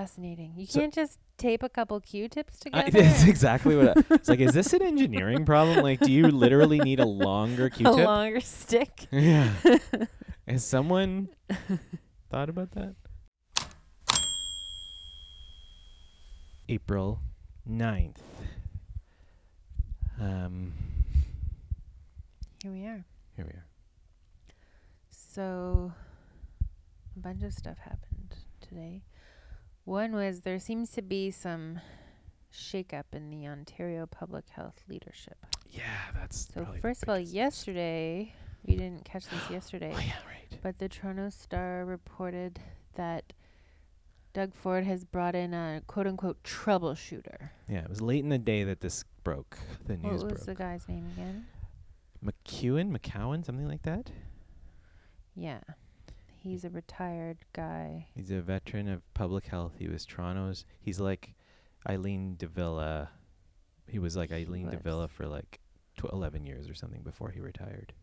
fascinating. You can't just tape a couple Q-tips together. That's exactly what it's like. Is this an engineering problem? Like, do you literally need a longer Q-tip? A longer stick? Yeah. Has someone thought about that? April 9th. Here we are. So a bunch of stuff happened today. One was there seems to be some shakeup in the Ontario public health leadership. Yeah, that's so. First of all, yesterday we didn't catch this yesterday. Oh yeah, right. But the Toronto Star reported that Doug Ford has brought in a quote unquote troubleshooter. Yeah, it was late in the day that this broke. The news broke. What was the guy's name again? McCowan, something like that. Yeah. He's a retired guy. He's a veteran of public health. He was Toronto's. He's like Eileen DeVilla. He was like Eileen DeVilla for like 11 years or something before he retired.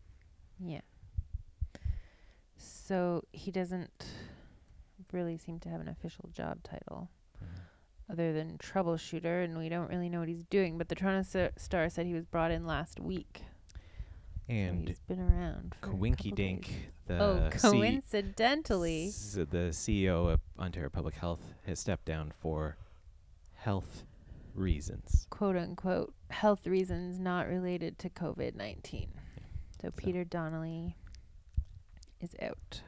Yeah. So he doesn't really seem to have an official job title other than troubleshooter, and we don't really know what he's doing. But the Toronto Star said he was brought in last week. And he's been around for coincidentally, the CEO of Ontario Public Health has stepped down for health reasons. Quote unquote health reasons not related to COVID-19. Yeah. So Peter Donnelly is out.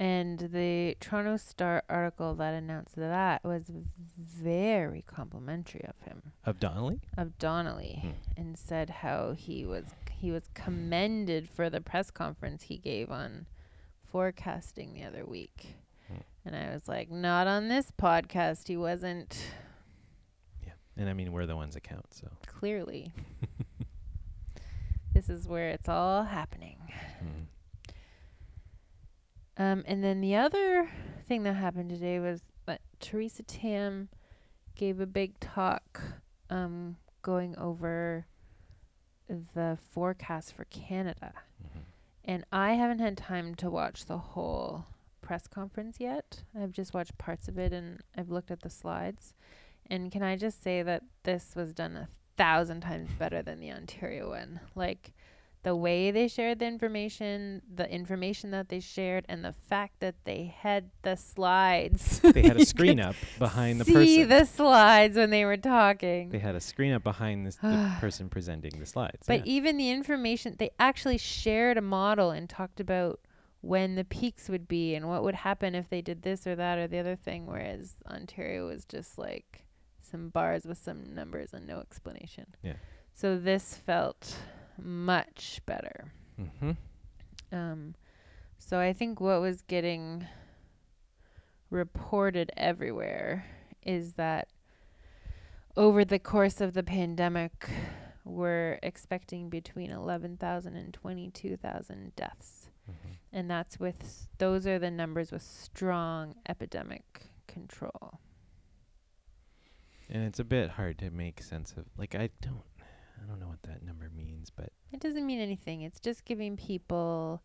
And the Toronto Star article that announced that was very complimentary of him. Of Donnelly? Of Donnelly. And said how he was commended for the press conference he gave on forecasting the other week. And I was like, not on this podcast. He wasn't. Yeah. And I mean, we're the ones that count, so. Clearly. This is where it's all happening. Mm. And then the other thing that happened today was that Theresa Tam gave a big talk going over the forecast for Canada. Mm-hmm. And I haven't had time to watch the whole press conference yet. I've just watched parts of it, and I've looked at the slides. And can I just say that this was done 1,000 times better than the Ontario one? Like, the way they shared the information that they shared, and the fact that they had the slides. They had a screen up behind the person. See the slides when they were talking. They had a screen up behind the person presenting the slides. But even the information, they actually shared a model and talked about when the peaks would be and what would happen if they did this or that or the other thing, whereas Ontario was just like some bars with some numbers and no explanation. Yeah. So this felt much better. Mm-hmm. So I think what was getting reported everywhere is that over the course of the pandemic, we're expecting between 11,000 and 22,000 deaths. Mm-hmm. And that's those are the numbers with strong epidemic control. And it's a bit hard to make sense of, like, I don't know what that number means, but it doesn't mean anything. It's just giving people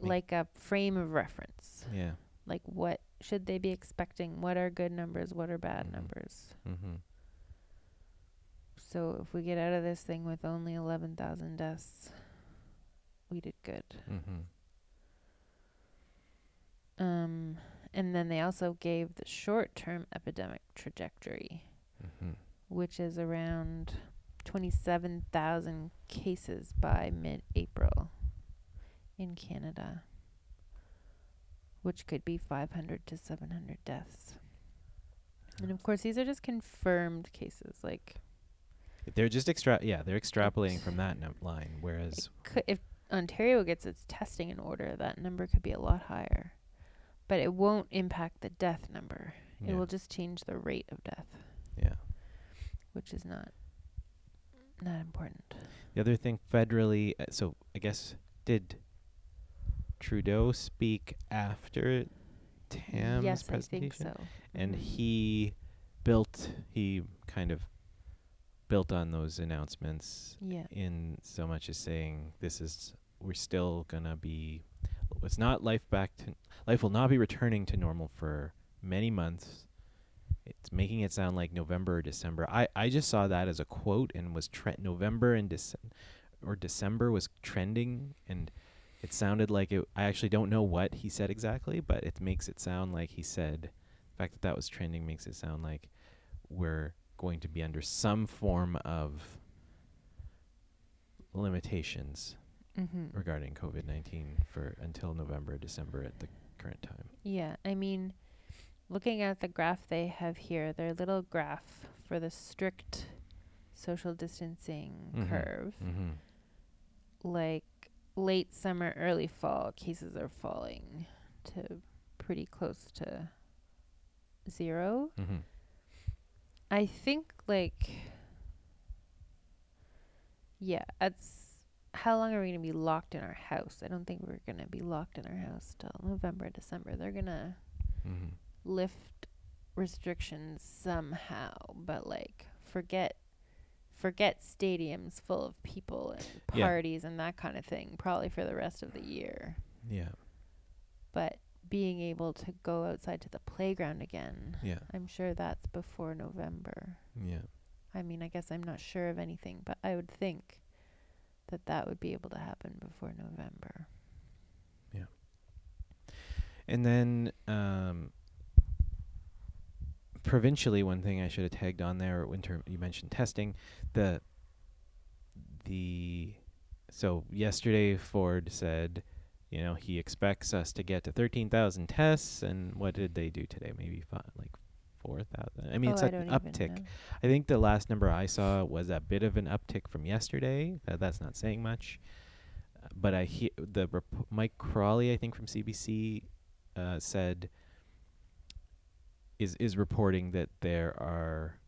like a frame of reference. Yeah. Like, what should they be expecting? What are good numbers? What are bad numbers? Mm-hmm. So if we get out of this thing with only 11,000 deaths, we did good. Mm-hmm. And then they also gave the short-term epidemic trajectory, which is around 27,000 cases by mid-April in Canada, which could be 500 to 700 deaths. And of course, these are just confirmed cases. Like, they're just they're extrapolating from that line. Whereas, if Ontario gets its testing in order, that number could be a lot higher. But it won't impact the death number. Yeah. It will just change the rate of death. Yeah, which is not important. The other thing federally, so I guess, did Trudeau speak after Tam's presentation? Yes, I think so. And he kind of built on those announcements, in so much as saying, we're still gonna be, it's not life will not be returning to normal for many months. It's making it sound like November or December. I just saw that as a quote and was November and December was trending, and it sounded like it. I actually don't know what he said exactly, but it makes it sound like he said, the fact that that was trending makes it sound like we're going to be under some form of limitations regarding COVID-19 for until November or December at the current time. Yeah, I mean, looking at the graph they have here, their little graph for the strict social distancing curve, like late summer, early fall, cases are falling to pretty close to zero. I think, like, yeah, how long are we going to be locked in our house? I don't think we're going to be locked in our house till November, December. They're going to lift restrictions somehow, but, like, forget stadiums full of people and parties and that kind of thing, probably for the rest of the year. Yeah. But being able to go outside to the playground again, I'm sure that's before November. Yeah. I mean, I guess I'm not sure of anything, but I would think that that would be able to happen before November. Yeah. And then provincially, one thing I should have tagged on there, you mentioned testing. So yesterday Ford said, you know, he expects us to get to 13,000 tests, and what did they do today? Maybe like 4,000. I mean, it's like an uptick. I think the last number I saw was a bit of an uptick from yesterday. That's not saying much. But I hear Mike Crawley, I think, from CBC said, is reporting that there are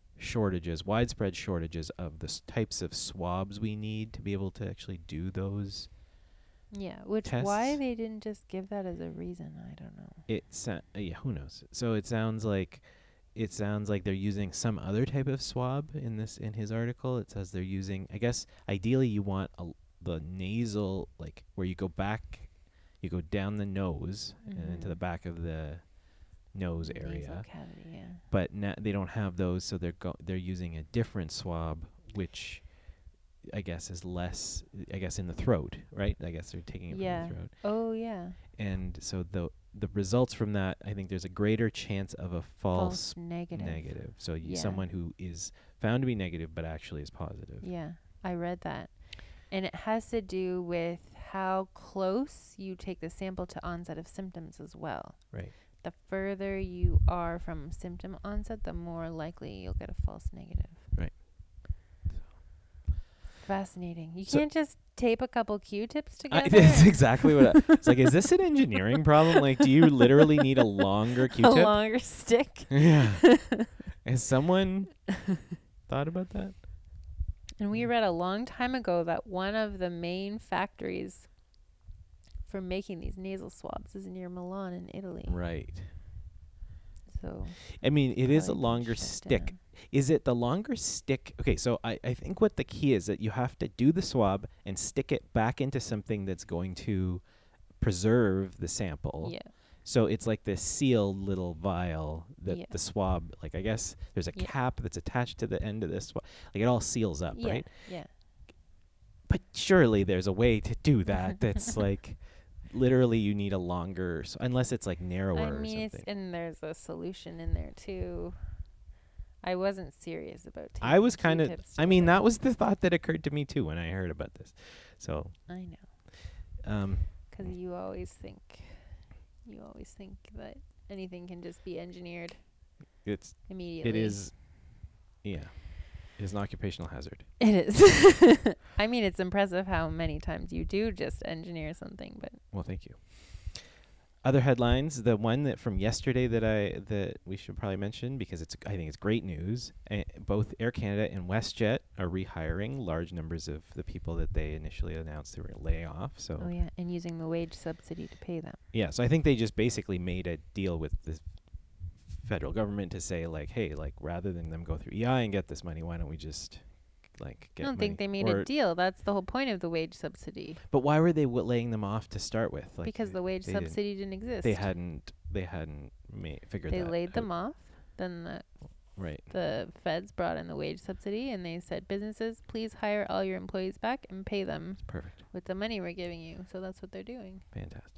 widespread shortages of the types of swabs we need to be able to actually do those. Yeah, which tests. Why they didn't just give that as a reason, I don't know. Yeah, who knows? So it sounds like they're using some other type of swab in his article. It says they're using, I guess ideally you want the nasal, like where you go down the nose and into the back of the nose area cavity, yeah. But they don't have those, so they're using a different swab, which I guess is less, I guess, in the throat, right? I guess they're taking it from the throat. Oh yeah. And so the results from that, I think there's a greater chance of a false negative. So someone who is found to be negative but actually is positive. Yeah, I read that. And it has to do with how close you take the sample to onset of symptoms as well. Right. The further you are from symptom onset, the more likely you'll get a false negative. Right. So. Fascinating. You can't just tape a couple Q-tips together? That's exactly what it's like. Is this an engineering problem? Like, do you literally need a longer Q-tip? A longer stick? Yeah. Has someone thought about that? And we read a long time ago that one of the main factories for making these nasal swabs is near Milan in Italy. Right. So I mean, it is a longer stick. Is it the longer stick? Okay, so I think what the key is that you have to do the swab and stick it back into something that's going to preserve the sample. Yeah. So it's like this sealed little vial that the swab, like I guess there's a cap that's attached to the end of this. Like it all seals up, right? Yeah. But surely there's a way to do that that's like... Literally, you need a longer, unless it's like narrower or something. I mean, and there's a solution in there too. I wasn't serious about taking that was the thought that occurred to me too when I heard about this. So I know, because you always think that anything can just be engineered. It's immediately. It is, yeah. It is an occupational hazard. It is. I mean, it's impressive how many times you do just engineer something, but. Well, thank you. Other headlines. The one that from yesterday that we should probably mention because I think it's great news. Both Air Canada and WestJet are rehiring large numbers of the people that they initially announced they were laying off. So. Oh yeah, and using the wage subsidy to pay them. Yeah, so I think they just basically made a deal with the federal government to say, like, hey, like, rather than them go through EI and get this money, why don't we just, like, get money? I don't think they made a deal. That's the whole point of the wage subsidy. But why were they laying them off to start with? Like, because the wage subsidy didn't exist. They hadn't figure that out. They laid them off. Then the feds brought in the wage subsidy, and they said, businesses, please hire all your employees back and pay them. Perfect. With the money we're giving you. So that's what they're doing. Fantastic.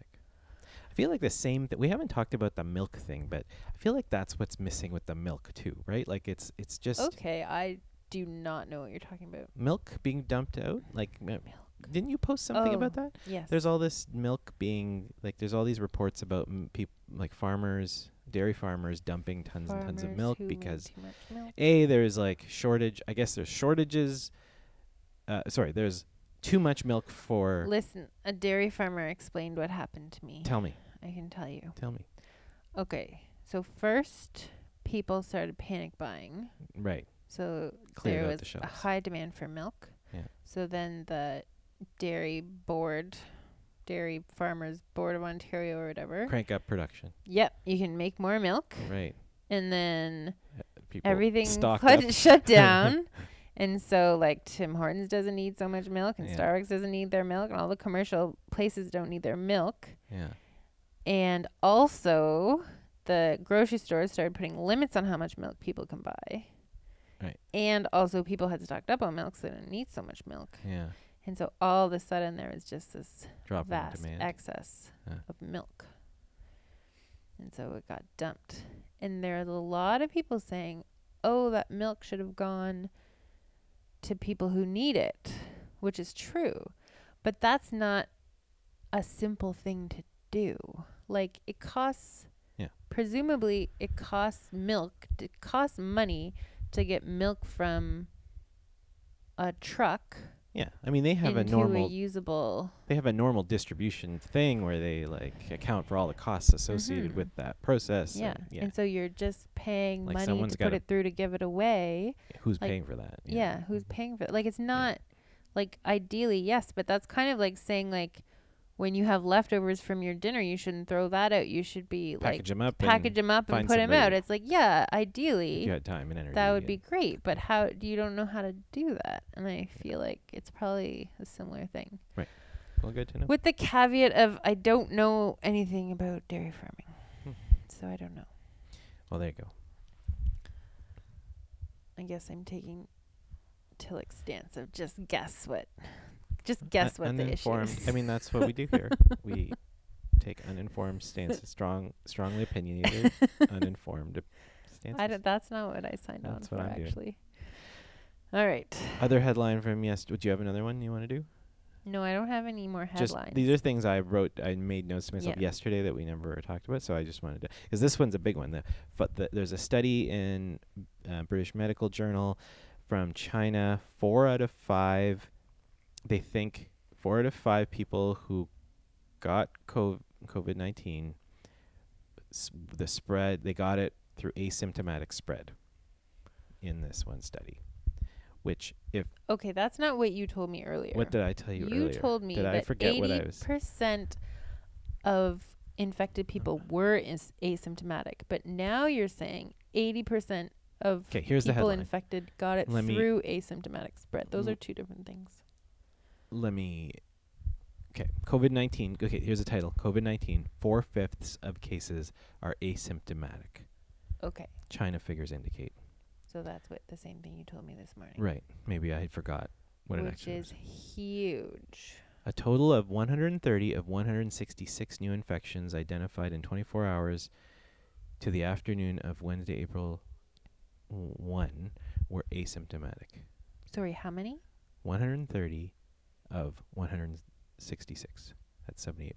I feel like the same that we haven't talked about the milk thing, but I feel like that's what's missing with the milk too, right? Like it's just okay. I do not know what you're talking about. Milk being dumped out, like milk. Didn't you post something about that? Yes. There's all this milk being like. There's all these reports about farmers, dairy farmers dumping tons and tons of milk because milk. There's like shortage. I guess there's shortages. There's too much milk for. Listen, a dairy farmer explained what happened to me. Tell me. I can tell you. Tell me. Okay, so first people started panic buying. Right. So there was a high demand for milk. Yeah. So then the Dairy Farmers Board of Ontario or whatever. Crank up production. Yep. You can make more milk. Right. And then everything shut down. And so like Tim Hortons doesn't need so much milk and Starbucks doesn't need their milk and all the commercial places don't need their milk. Yeah. And also the grocery stores started putting limits on how much milk people can buy. Right. And also people had stocked up on milk so they didn't need so much milk. Yeah. And so all of a sudden there was just this vast excess of milk. And so it got dumped. And there's a lot of people saying, oh, that milk should have gone to people who need it, which is true. But that's not a simple thing to do. Like it costs, presumably it costs milk, it costs money to get milk from a truck. Yeah, I mean they have a normal distribution thing where they like account for all the costs associated with that process. Yeah. And so you're just paying like money to put it through to give it away. Who's like paying for that? Yeah, who's paying for it? Like it's not like ideally yes, but that's kind of like saying like when you have leftovers from your dinner, you shouldn't throw that out. You should be package them up and put them out. It's like ideally, if you had time and energy, that would be great. But how you don't know how to do that? And I feel like it's probably a similar thing. Right. Well, good to know. With the caveat of I don't know anything about dairy farming, so I don't know. Well, there you go. I guess I'm taking Tillich's stance of just guess what. Just guess what the issue is. I mean, that's what we do here. We take uninformed stances, strongly opinionated, uninformed stances. That's not what I signed on for, actually. All right. Other headline from yesterday. Do you have another one you want to do? No, I don't have any more headlines. These are things I wrote. I made notes to myself yesterday that we never talked about, so I just wanted to... Because this one's a big one. There's a study in British Medical Journal from China. 4 out of 5... They think 4 out of 5 people who got COVID-19, the spread, they got it through asymptomatic spread in this one study, which if... Okay, that's not what you told me earlier. What did I tell you earlier? You told me that 80% of infected people were asymptomatic, but now you're saying 80% of people infected got it through asymptomatic spread. Those are two different things. COVID-19. Okay, here's the title. COVID-19. 4/5 of cases are asymptomatic. Okay. China figures indicate. So that's what the same thing you told me this morning. Right. Maybe I had forgot what it actually is. Which is huge. A total of 130 of 166 new infections identified in 24 hours to the afternoon of Wednesday, April 1, were asymptomatic. Sorry, how many? 130 of 166. That's 78%.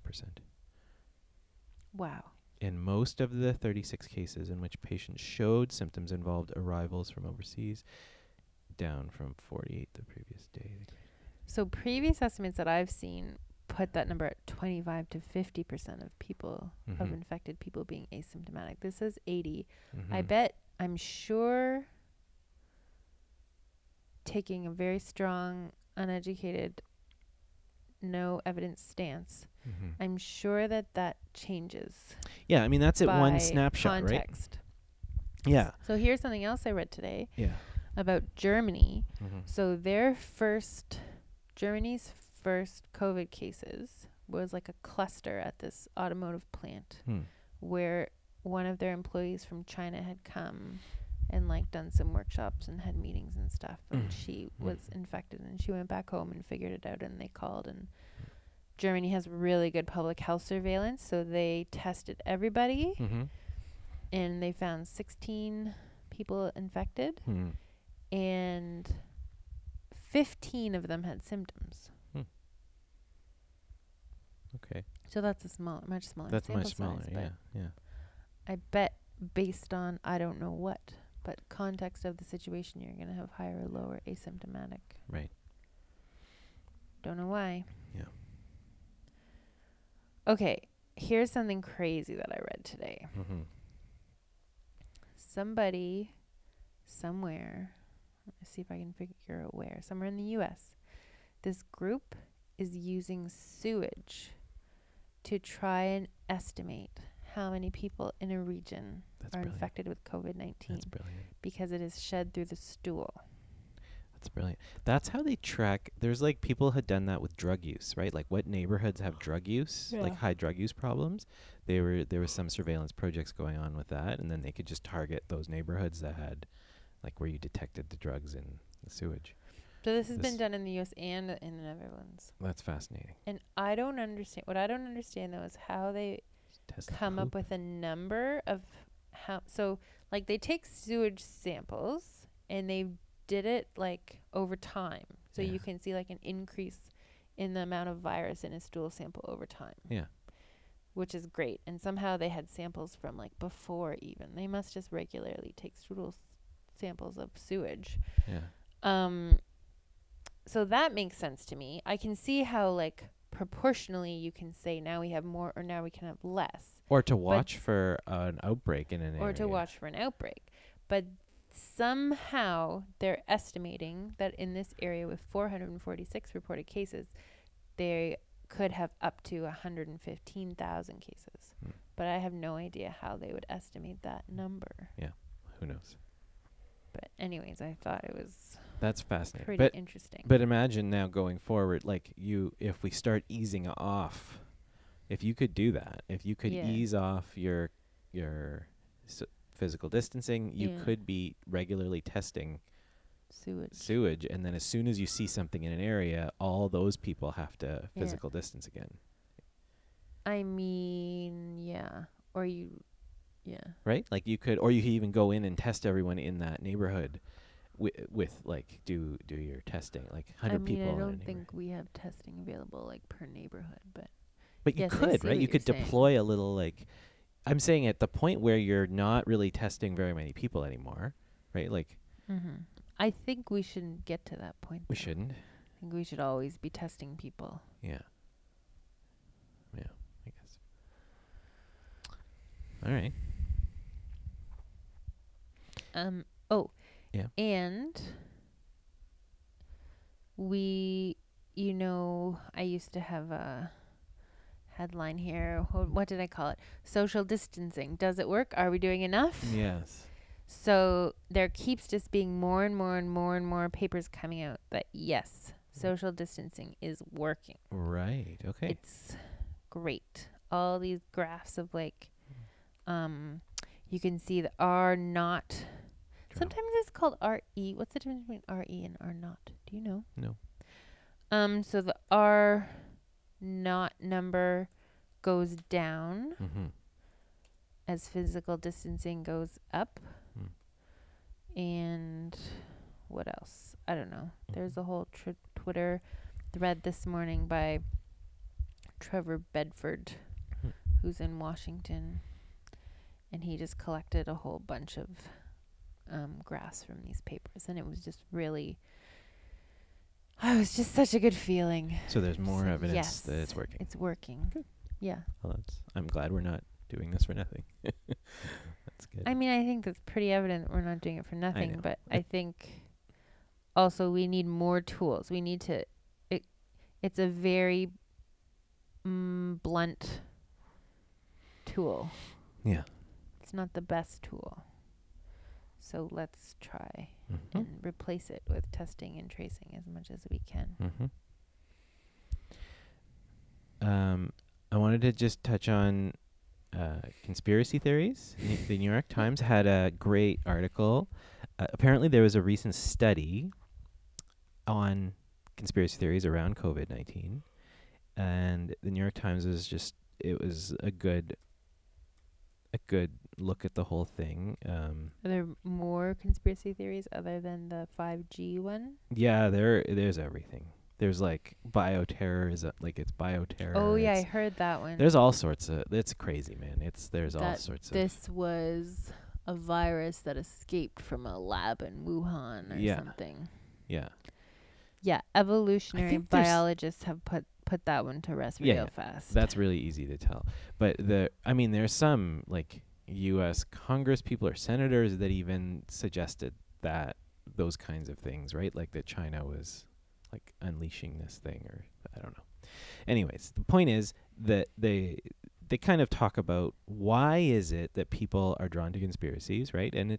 Wow. And most of the 36 cases in which patients showed symptoms involved arrivals from overseas, down from 48 the previous day. So previous estimates that I've seen put that number at 25 to 50% of people, of infected people being asymptomatic. This says 80. I'm sure, taking a very strong, uneducated, no evidence stance, I'm sure that changes. Yeah, I mean, that's at one snapshot, context. Right? Yeah. So here's something else I read today about Germany. So Germany's first COVID cases was like a cluster at this automotive plant where one of their employees from China had come and like done some workshops and had meetings and stuff, but she was infected and she went back home and figured it out, and they called, and Germany has really good public health surveillance, so they tested everybody and they found 16 people infected and 15 of them had symptoms. Okay. So that's a smaller, much smaller. That's much smaller, size, yeah. I bet based on I don't know what, but context of the situation, you're going to have higher or lower asymptomatic. Right. Don't know why. Yeah. Okay, here's something crazy that I read today. Somebody, somewhere, let's see if I can figure out where, somewhere in the US, this group is using sewage to try and estimate how many people in a region are infected with COVID-19. That's brilliant. Because it is shed through the stool. That's brilliant. That's how they track. There's like people had done that with drug use, right? Like what neighborhoods have drug use, like high drug use problems. There was some surveillance projects going on with that, and then they could just target those neighborhoods that had, like where you detected the drugs in the sewage. So this has been done in the U.S. and in the Netherlands. That's fascinating. And I don't understand. What I don't understand, though, is how they come up with a number of how. So, like, they take sewage samples, and they did it, like, over time. So you can see, like, an increase in the amount of virus in a stool sample over time. Yeah. Which is great. And somehow they had samples from, like, before even. They must just regularly take stool samples of sewage. Yeah. So that makes sense to me. I can see how, like, proportionally you can say now we have more or now we can have less. Or to watch for an outbreak in an area. Or to watch for an outbreak. But somehow they're estimating that in this area with 446 reported cases, they could have up to 115,000 cases. But I have no idea how they would estimate that number. Yeah, who knows? But anyways, I thought it was... That's fascinating. Pretty interesting. But imagine now going forward, like if we start easing off, if you could do that, if you could ease off your physical distancing, you could be regularly testing sewage, and then as soon as you see something in an area, all those people have to physical distance again. I mean, or you, right? Like you could, or you could even go in and test everyone in that neighborhood. With like do your testing, like 100 people. I don't think we have testing available like per neighborhood, but you could, right? You could deploy a little, like I'm saying, at the point where you're not really testing very many people anymore, right? Like I think we shouldn't get to that point. We shouldn't. I think we should always be testing people. Yeah, I guess. All right. Yeah. And we, you know, I used to have a headline here. What did I call it? Social distancing. Does it work? Are we doing enough? Yes. So there keeps just being more and more and more and more papers coming out that, yes, social distancing is working. Right. Okay. It's great. All these graphs of like, you can see the R not... Sometimes it's called RE. What's the difference between RE and R not? Do you know? No. So the R not number goes down as physical distancing goes up. And what else? I don't know. There's a whole Twitter thread this morning by Trevor Bedford, who's in Washington. And he just collected a whole bunch of... graphs from these papers, and it was just really it was just such a good feeling. So there's more evidence that it's working. It's working. Good. Yeah. Well, I'm glad we're not doing this for nothing. That's good. I mean, I think that's pretty evident that we're not doing it for nothing, but I think also we need more tools. We need to it's a very blunt tool. Yeah. It's not the best tool. So let's try and replace it with testing and tracing as much as we can. I wanted to just touch on conspiracy theories. The New York Times had a great article. Apparently, there was a recent study on conspiracy theories around COVID-19, and the New York Times was just, it was a good look at the whole thing. Are there more conspiracy theories other than the 5G one? Yeah, there's everything. There's like bioterrorism, like it's bioterror. Oh yeah, I heard that one. There's all sorts of, it's crazy, man. This was a virus that escaped from a lab in Wuhan or something. Yeah. Yeah, evolutionary biologists have put that one to rest real fast. That's really easy to tell. But there's some like U.S. Congress people or senators that even suggested that those kinds of things, right? Like that China was like unleashing this thing, or I don't know. Anyways, the point is that they kind of talk about why is it that people are drawn to conspiracies, right? And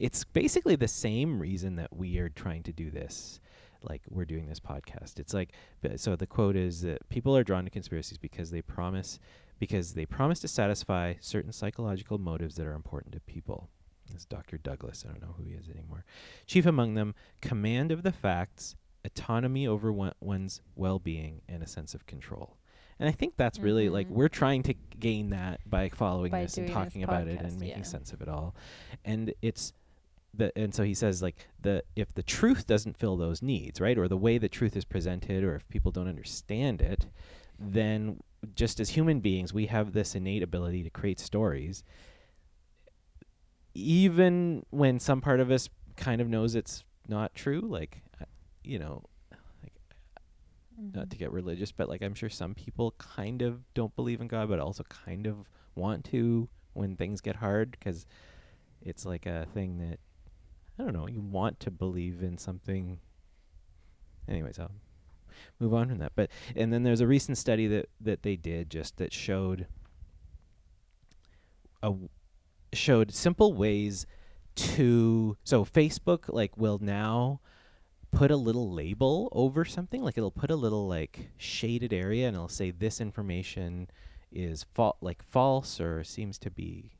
it's basically the same reason that we are trying to do this. Like we're doing this podcast. It's like, so the quote is that people are drawn to conspiracies because they promise to satisfy certain psychological motives that are important to people. That's Dr. Douglas. I don't know who he is anymore. Chief among them, command of the facts, autonomy over one's well-being, and a sense of control. And I think that's really like, we're trying to gain that by following this and talking about it and making sense of it all. And it's, and so he says, like, if the truth doesn't fill those needs, right, or the way the truth is presented, or if people don't understand it, then just as human beings, we have this innate ability to create stories, even when some part of us kind of knows it's not true. Like, you know, like not to get religious, but like I'm sure some people kind of don't believe in God, but also kind of want to when things get hard, because it's like a thing that, I don't know, you want to believe in something. Anyways, I'll move on from that. But and then there's a recent study that they did just that showed simple ways to, so Facebook like will now put a little label over something, like it'll put a little like shaded area and it'll say this information is false or seems to be,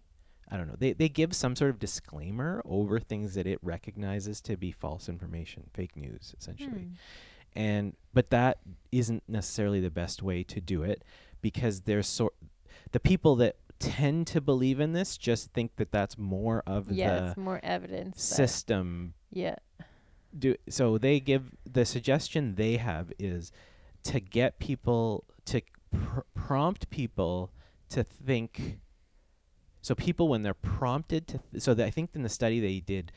I don't know. They give some sort of disclaimer over things that it recognizes to be false information, fake news, essentially. But that isn't necessarily the best way to do it, because the people that tend to believe in this just think that that's more of the, it's more evidence system. So they give the suggestion they have is to get people to prompt people to think. So people, when they're prompted to, I think in the study they did,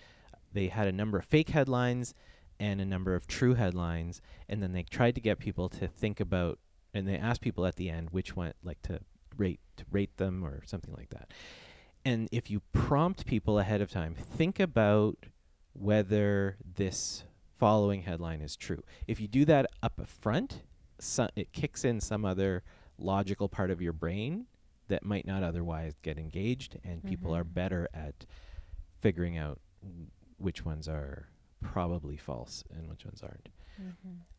they had a number of fake headlines and a number of true headlines, and then they tried to get people to think about, and they asked people at the end which one, like to rate them or something like that. And if you prompt people ahead of time, think about whether this following headline is true. If you do that up front, it kicks in some other logical part of your brain that might not otherwise get engaged, and people are better at figuring out which ones are probably false and which ones aren't.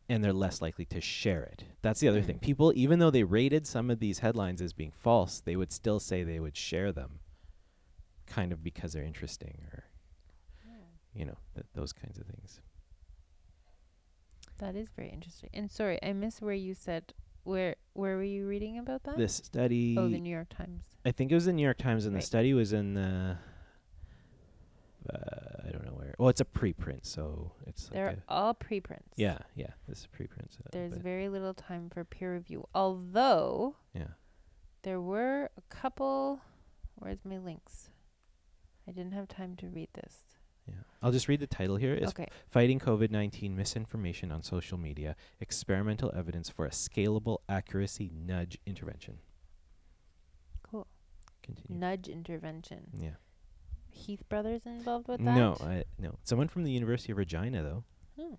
And they're less likely to share it. That's the other thing. People, even though they rated some of these headlines as being false, they would still say they would share them kind of because they're interesting or, you know, those kinds of things. That is very interesting. And sorry, I missed where you said, where were you reading about that? This study. Oh, the New York Times. I think it was the New York Times, and the study was in the, I don't know where. Well, it's a preprint, so it's they're like all preprints. Yeah, this is preprints. There's very little time for peer review, although there were a couple. Where's my links? I didn't have time to read this. Yeah, I'll just read the title here. It's Fighting COVID-19 Misinformation on Social Media, Experimental Evidence for a Scalable Accuracy Nudge Intervention. Cool. Continue. Nudge intervention. Yeah. Heath Brothers involved with that? No. Someone from the University of Regina, though.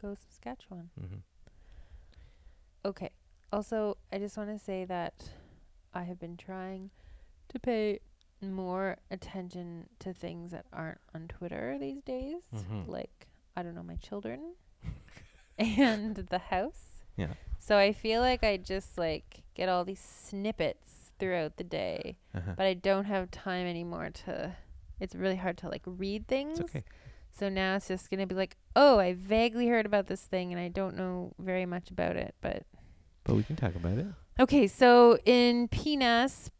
Go Saskatchewan. Okay. Also, I just want to say that I have been trying to pay more attention to things that aren't on Twitter these days, like, I don't know, my children and the house. So I feel like I just like get all these snippets throughout the day, but I don't have time anymore to. It's really hard to like read things. It's okay. So now it's just gonna be like, oh, I vaguely heard about this thing and I don't know very much about it, but we can talk about it. Okay, so in PNASP,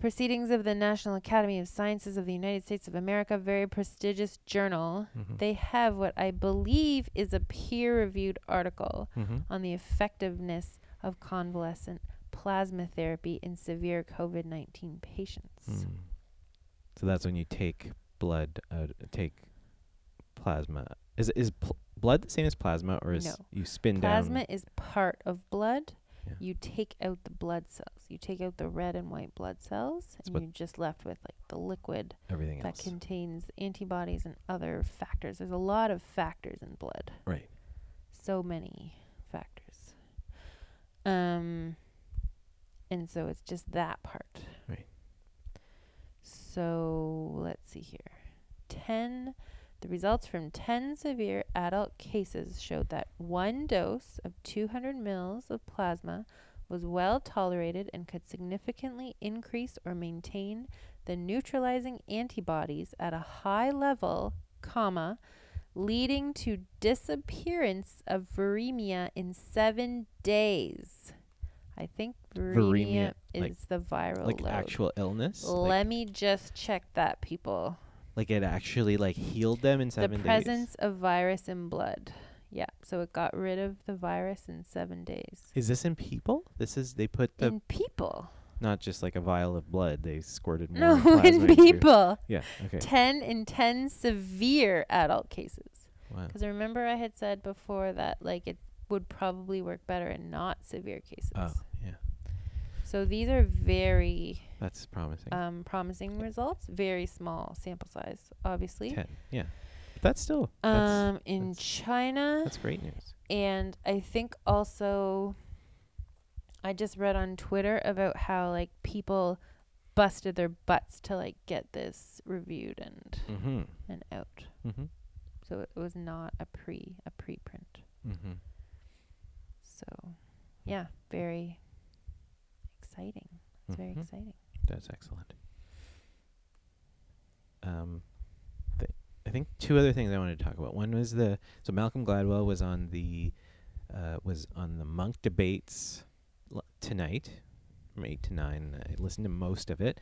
Proceedings of the National Academy of Sciences of the United States of America, very prestigious journal, they have what I believe is a peer-reviewed article on the effectiveness of convalescent plasma therapy in severe COVID-19 patients. So that's when you take blood, take plasma. Is blood the same as plasma, or is you spin plasma down? Plasma is part of blood. You take out the blood cells. You take out the red and white blood cells, and you're just left with like the liquid that contains antibodies and other factors. There's a lot of factors in blood. Right. So many factors. And so it's just that part. Right. So let's see here. The results from 10 severe adult cases showed that one dose of 200 mils of plasma was well tolerated and could significantly increase or maintain the neutralizing antibodies at a high level, leading to disappearance of viremia in 7 days. I think viremia is like the viral load. Actual illness? Let me just check that, people. Like it actually like healed them in 7 days. The presence of virus in blood. Yeah. So it got rid of the virus in 7 days. Is this in people? This is they put the in people. Not just like a vial of blood. They squirted more. No, in people. Yeah. Okay. 10 in 10 severe adult cases. Wow. Because remember I had said before that like it would probably work better in not severe cases. Oh yeah. So these are very. That's promising. Promising results. Very small sample size, obviously. 10. Yeah. But that's still. That's China. That's great news. And I think also I just read on Twitter about how like people busted their butts to like get this reviewed and out. So it was not a preprint. So yeah, very exciting. It's very exciting. That's excellent. I think two other things I wanted to talk about. One was so Malcolm Gladwell was on the Monk debates tonight from 8 to 9. I listened to most of it.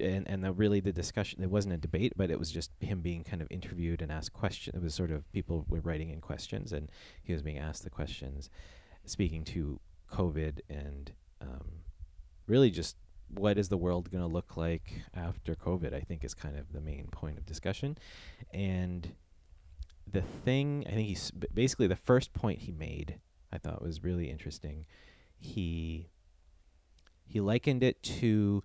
Really the discussion, there wasn't a debate, but it was just him being kind of interviewed and asked questions. It was sort of people were writing in questions and he was being asked the questions, speaking to COVID and really just what is the world going to look like after COVID, I think is kind of the main point of discussion. And the thing, I think he's basically the first point he made, I thought was really interesting. He likened it to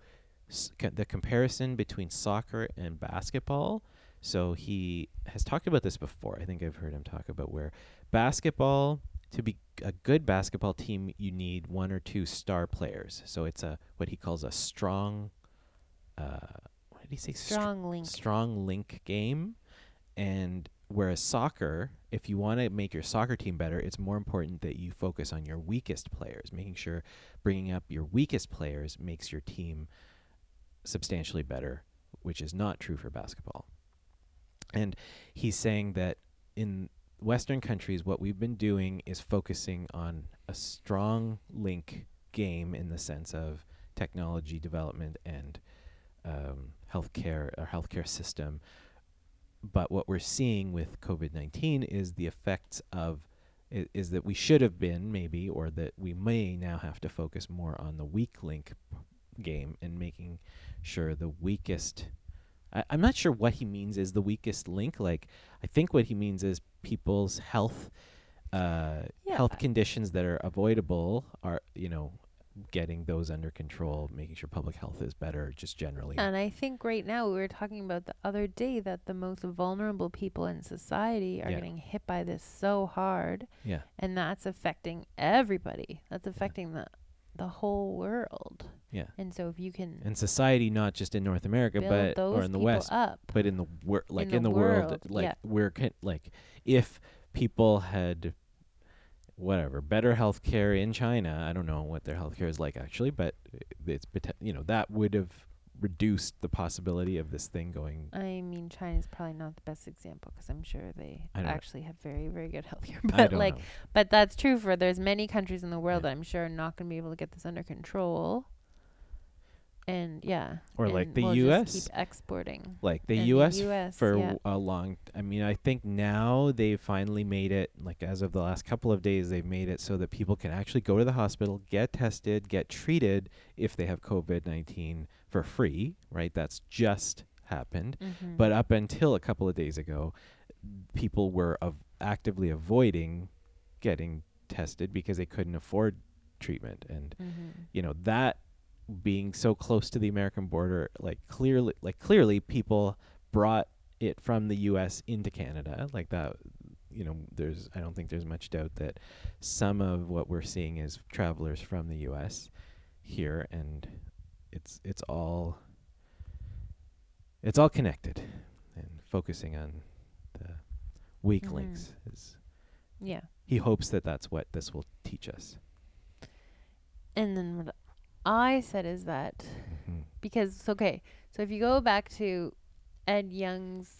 the comparison between soccer and basketball. So he has talked about this before. I think I've heard him talk about where basketball, to be a good basketball team, you need one or two star players. So it's what he calls a strong, what did he say? Strong link game. And whereas soccer, if you want to make your soccer team better, it's more important that you focus on your weakest players, making sure bringing up your weakest players makes your team substantially better, which is not true for basketball. And he's saying that in Western countries, what we've been doing is focusing on a strong link game in the sense of technology development and healthcare, our healthcare system. But what we're seeing with COVID-19 is the effects of is that we should have been maybe, or that we may now have to focus more on the weak link game and making sure the weakest. I'm not sure what he means is the weakest link. Like, I think what he means is people's health, health conditions that are avoidable are, getting those under control, making sure public health is better just generally. And I think right now we were talking about the other day that the most vulnerable people in society are getting hit by this so hard. Yeah. And that's affecting everybody. That's affecting the whole world. Yeah. And so if you can society, not just in North America, but or in the West, but in the world, like if people had whatever, better healthcare in China. I don't know what their healthcare is like actually, but it's, you know, that would have reduced the possibility of this thing going. I mean, China's probably not the best example because I'm sure they actually have very, very good healthcare. But like, know. But that's true for there's many countries in the world that I'm sure are not going to be able to get this under control. And yeah, or and like the U.S. keep exporting, like the U.S. for a long. I mean, I think now they've finally made it. Like as of the last couple of days, they've made it so that people can actually go to the hospital, get tested, get treated if they have COVID-19 for free. Right? That's just happened. Mm-hmm. But up until a couple of days ago, people were actively avoiding getting tested because they couldn't afford treatment, and you know that. Being so close to the American border, clearly people brought it from the US into Canada, like that, you know, I don't think there's much doubt that some of what we're seeing is travelers from the US here, and it's all connected, and focusing on the weak links is, he hopes that that's what this will teach us. And then what I said is that because, okay, so if you go back to Ed Young's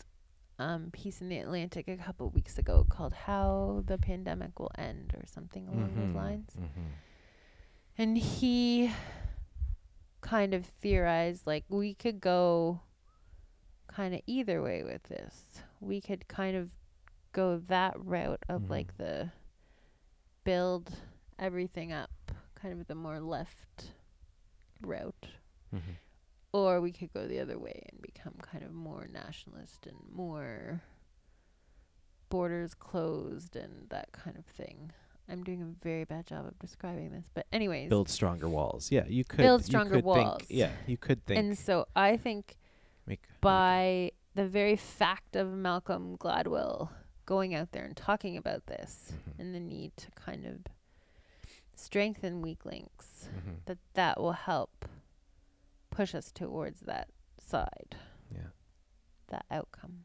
piece in The Atlantic a couple weeks ago called How the Pandemic Will End or something along those lines. And he kind of theorized, like, we could go kind of either way with this. We could kind of go that route of like the build everything up, kind of the more left route, or we could go the other way and become kind of more nationalist and more borders closed and that kind of thing. I'm doing a very bad job of describing this, but anyways, build stronger walls. Yeah, you could build stronger walls. You could think. And so I think by the very fact of Malcolm Gladwell going out there and talking about this and the need to kind of strengthen weak links, that will help push us towards that side, that outcome.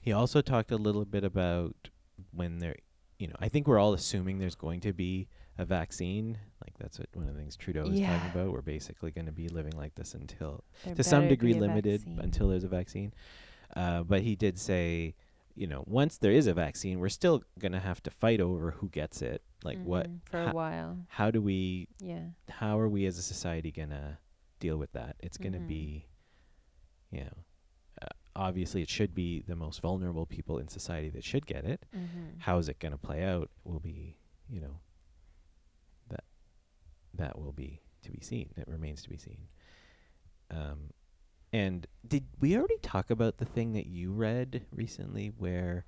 He also talked a little bit about when there, you know, I think we're all assuming there's going to be a vaccine. Like that's what one of the things Trudeau is talking about. We're basically going to be living like this until, to some degree, limited until there's a vaccine. But he did say, you know, once there is a vaccine, we're still going to have to fight over who gets it. Like what for a while. How do we how are we as a society gonna deal with that? It's gonna be, you know, obviously it should be the most vulnerable people in society that should get it. How is it gonna play out will be, you know, that will be to be seen. It remains to be seen. And did we already talk about the thing that you read recently where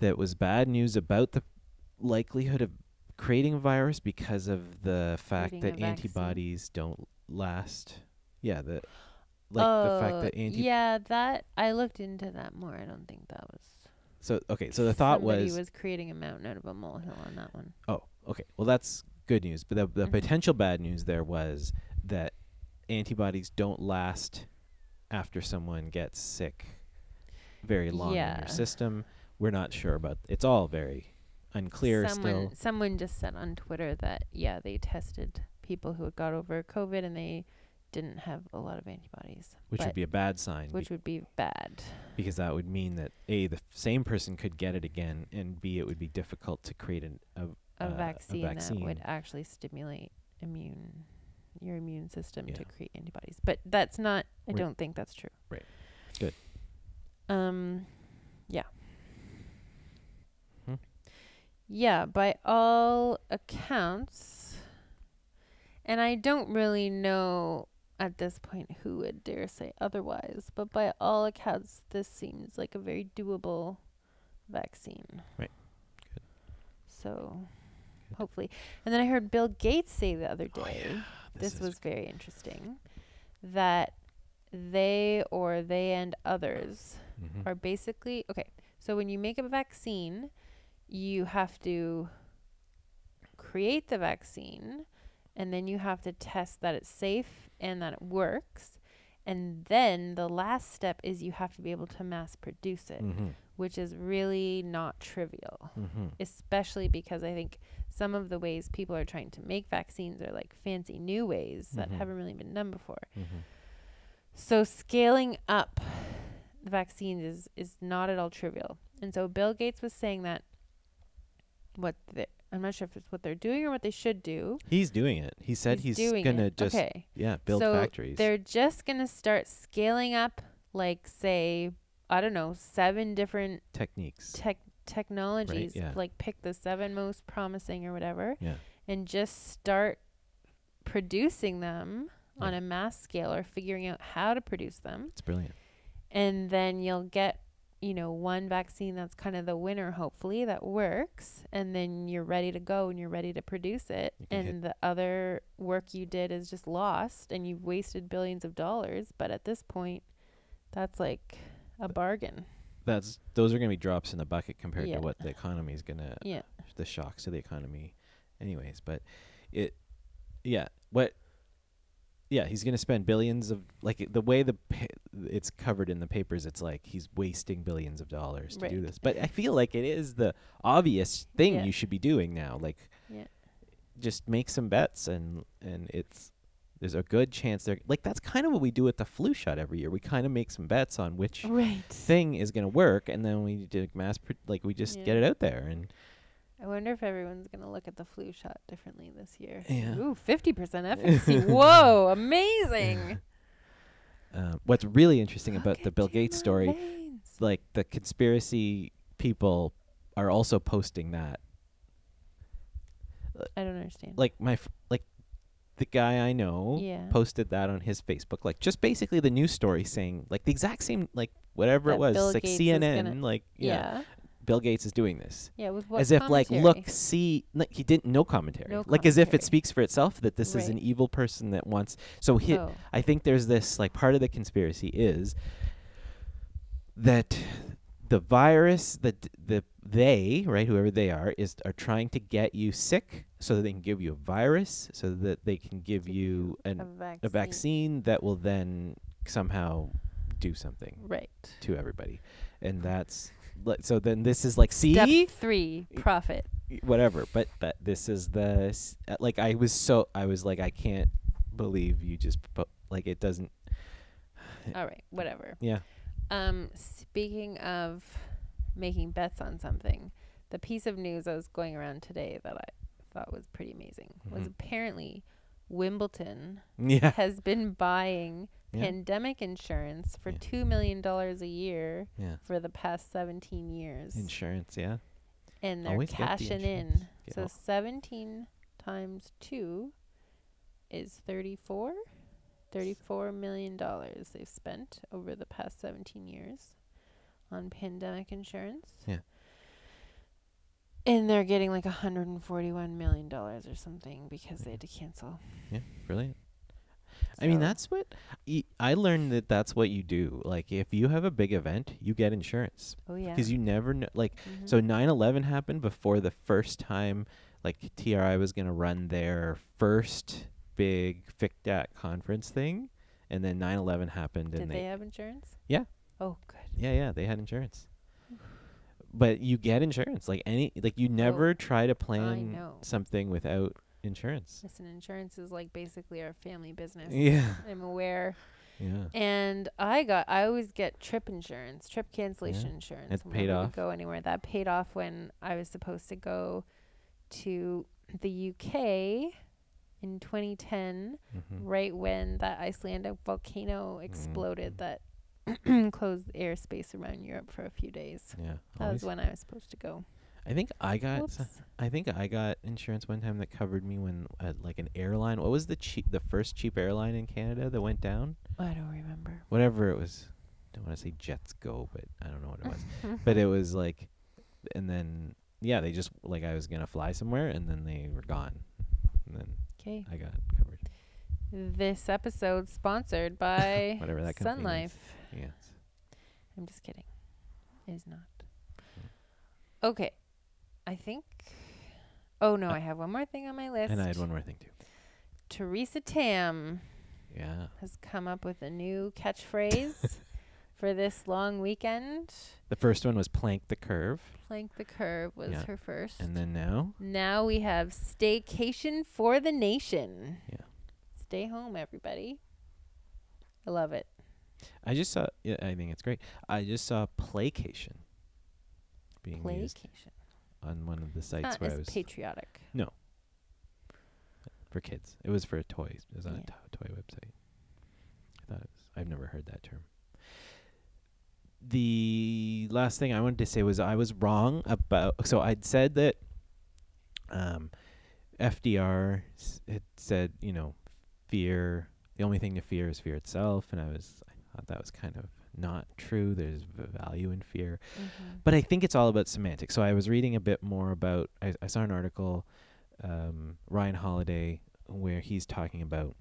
that was bad news about the likelihood of creating a virus because of the fact that antibodies don't last? The fact that that I looked into that more. I don't think that was so. Okay, so the thought was he was creating a mountain out of a molehill on that one. Oh, okay. Well, that's good news, but the potential bad news there was that antibodies don't last after someone gets sick very long in their system. We're not sure about it's all very unclear. Someone just said on Twitter that they tested people who had got over COVID and they didn't have a lot of antibodies, which would be a bad sign, which would be bad because that would mean that A, the same person could get it again, and B, it would be difficult to create a vaccine that would actually stimulate your immune system to create antibodies. But that's not I don't think that's true. Right. Good. Yeah, by all accounts, and I don't really know at this point who would dare say otherwise, but by all accounts, this seems like a very doable vaccine. Right. Good. So, hopefully. And then I heard Bill Gates say the other day, this was very interesting, that they and others are basically, okay, so when you make a vaccine, you have to create the vaccine and then you have to test that it's safe and that it works. And then the last step is you have to be able to mass produce it, which is really not trivial, especially because I think some of the ways people are trying to make vaccines are like fancy new ways that haven't really been done before. So scaling up the vaccines is not at all trivial. And so Bill Gates was saying that I'm not sure if it's what they're doing or what they should do. He's doing it. He said he's going to just build factories. They're just going to start scaling up, like, say, I don't know, 7 different techniques, technologies, right? Like pick the 7 most promising or whatever, and just start producing them on a mass scale, or figuring out how to produce them. It's brilliant. And then you'll get, you know, 1 vaccine that's kind of the winner, hopefully, that works. And then you're ready to go and you're ready to produce it. And the other work you did is just lost, and you've wasted billions of dollars. But at this point, that's like a bargain. Those are going to be drops in the bucket compared to what the economy is going to, the shocks to the economy anyways. But he's going to spend billions of, like, the way it's covered in the papers, it's like he's wasting billions of dollars to do this. But I feel like it is the obvious thing you should be doing now. Like, just make some bets, and there's a good chance there. Like, that's kind of what we do with the flu shot every year. We kind of make some bets on which thing is going to work, and then we do get it out there. And I wonder if everyone's going to look at the flu shot differently this year. Yeah. Ooh, 50% efficacy. Whoa, amazing. What's really interesting about the Bill Gates story, like, the conspiracy people are also posting that. I don't understand. Like, the guy I know posted that on his Facebook, like, just basically the news story saying, like, the exact same, like, whatever that it was, Bill like Gates CNN, like, Bill Gates is doing this. Yeah, with what? As if, commentary? Like, look, see, like, he didn't know commentary. No commentary. As if it speaks for itself that this is an evil person that wants. So I think there's this, like, part of the conspiracy is that the virus that whoever they are trying to get you sick so that they can give you a virus, so that they can give you a vaccine that will then somehow do something to everybody, and that's. So then this is like, see? Step 3, profit. Whatever. But this is the, like, I was like, I can't believe you just, like, it doesn't. All right. Whatever. Yeah. Speaking of making bets on something, the piece of news that was going around today that I thought was pretty amazing was apparently Wimbledon has been buying pandemic insurance for $2 million a year for the past 17 years. Insurance, and they're always cashing in. Yeah. So 17 times 2 is $34 million they've spent over the past 17 years on pandemic insurance. Yeah. And they're getting like $141 million or something because they had to cancel. Yeah, brilliant. I mean, that's what I learned, that's what you do. Like, if you have a big event, you get insurance. Oh, yeah. Because you never know. Like, so 9/11 happened before the first time, like, TRI was going to run their first big FICDAT conference thing. And then 9/11 happened. Did they have insurance? Yeah. Oh, good. Yeah. They had insurance. But you get insurance. Like, you never try to plan something without insurance. Listen, insurance is like basically our family business. Yeah. I'm aware. Yeah. And I always get trip insurance, trip cancellation insurance. It paid off. Go anywhere. That paid off when I was supposed to go to the UK in 2010, right when that Icelandic volcano exploded that closed the airspace around Europe for a few days. Yeah. That was when I was supposed to go. I think I got insurance one time that covered me when like an airline. What was the first cheap airline in Canada that went down? I don't remember. Whatever it was, I don't want to say Jets Go, but I don't know what it was. But it was like, and then they just, like, I was gonna fly somewhere and then they were gone, and then I got covered. This episode sponsored by whatever that Sun Life. Yes, I'm just kidding. It is not. Okay. I think. Oh, no, I have one more thing on my list. And I had one more thing, too. Theresa Tam has come up with a new catchphrase for this long weekend. The first one was Plank the Curve. Plank the Curve was her first. And then now? Now we have Staycation for the Nation. Yeah. Stay home, everybody. I love it. I just saw, I think it's great. I just saw Playcation being used on one of the sites not where I was. Not as patriotic. No. For kids. It was for a toy. It was on a toy website. I thought it was, I've never heard that term. The last thing I wanted to say was I was wrong about, so I'd said that FDR had said, you know, fear, the only thing to fear is fear itself. And I thought that was kind of not true. There's value in fear. Mm-hmm. But I think it's all about semantics. So I was reading a bit more about, I saw an article, Ryan Holiday, where he's talking about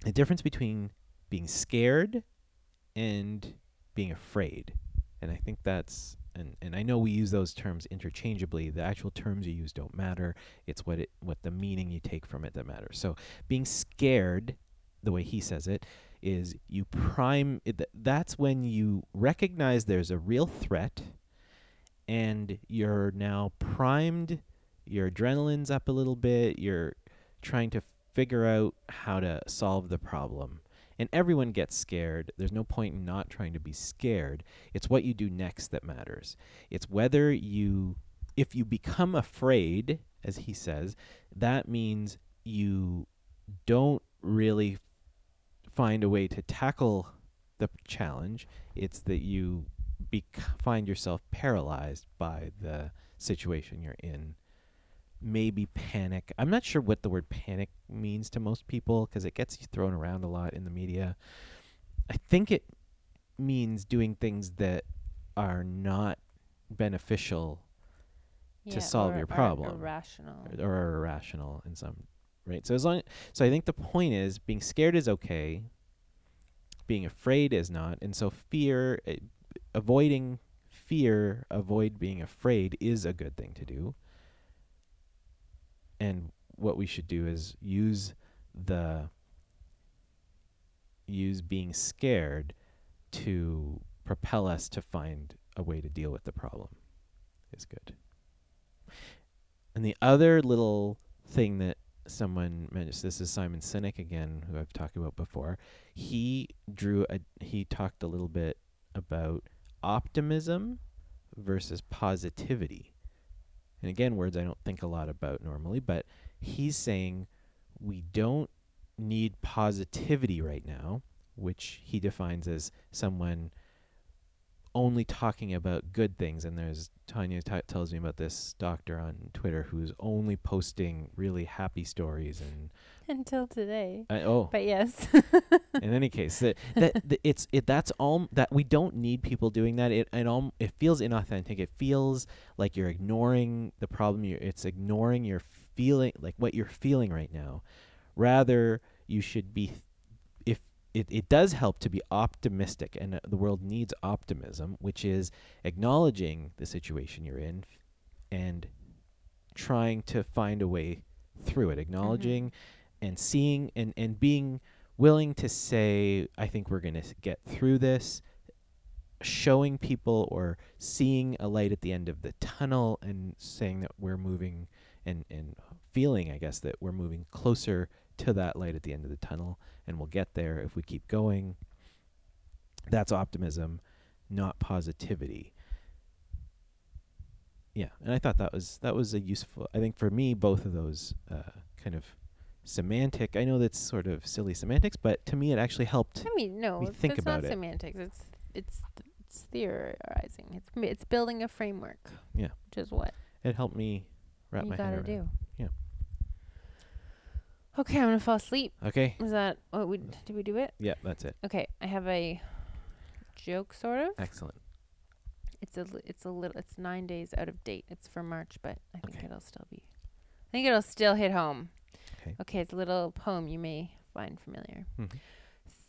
the difference between being scared and being afraid. And I think that's, and I know we use those terms interchangeably. The actual terms you use don't matter. It's what the meaning you take from it that matters. So being scared, the way he says it, is you prime, that's when you recognize there's a real threat and you're now primed, your adrenaline's up a little bit, you're trying to figure out how to solve the problem. And everyone gets scared. There's no point in not trying to be scared. It's what you do next that matters. It's whether you, if you become afraid, as he says, that means you don't really find a way to tackle the challenge. It's that you find yourself paralyzed by the situation you're in. Maybe panic. I'm not sure what the word panic means to most people because it gets thrown around a lot in the media. I think it means doing things that are not beneficial to solve your problem. Or irrational in some, right? So as long, so I think the point is being scared is okay. Being afraid is not. And so fear, avoiding fear, avoid being afraid is a good thing to do. And what we should do is use being scared to propel us to find a way to deal with the problem is good. And the other little thing that someone mentioned, this is Simon Sinek again, who I've talked about before. He talked a little bit about optimism versus positivity. And again, words I don't think a lot about normally, but he's saying we don't need positivity right now, which he defines as someone only talking about good things. And there's Tanya tells me about this doctor on Twitter who's only posting really happy stories and until today. But yes. In any case, that's all we don't need people doing that. It feels inauthentic. It feels like you're ignoring the problem. It's ignoring your feeling, like what you're feeling right now. Rather, you should be. It does help to be optimistic, and the world needs optimism, which is acknowledging the situation you're in and trying to find a way through it, acknowledging and seeing and being willing to say, I think we're going to get through this, showing people or seeing a light at the end of the tunnel and saying that we're moving and feeling, I guess, that we're moving closer to that light at the end of the tunnel, and we'll get there if we keep going. That's optimism, not positivity. Yeah, and I thought that was a useful, I think for me, both of those kind of semantic, I know that's sort of silly semantics, but to me it actually helped me think about it. I mean, no, it's not semantics, it's theorizing. It's building a framework. Yeah. Which is what? It helped me wrap my head around. You gotta do. Yeah. Okay, I'm going to fall asleep. Okay. Is that what we did we do it? Yeah, that's it. Okay, I have a joke sort of. Excellent. It's 9 days out of date. It's for March, but I think it'll still be. I think it'll still hit home. Okay, it's a little poem you may find familiar.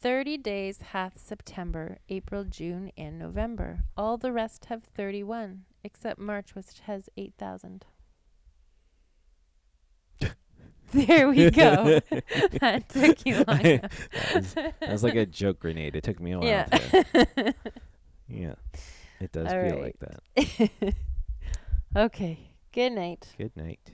30 days hath September, April, June, and November. All the rest have 31, except March, which has 8,000. There we go. That took you long. That was like a joke grenade. It took me a while. Yeah. Yeah. It does all feel right. Like that. Okay. Good night. Good night.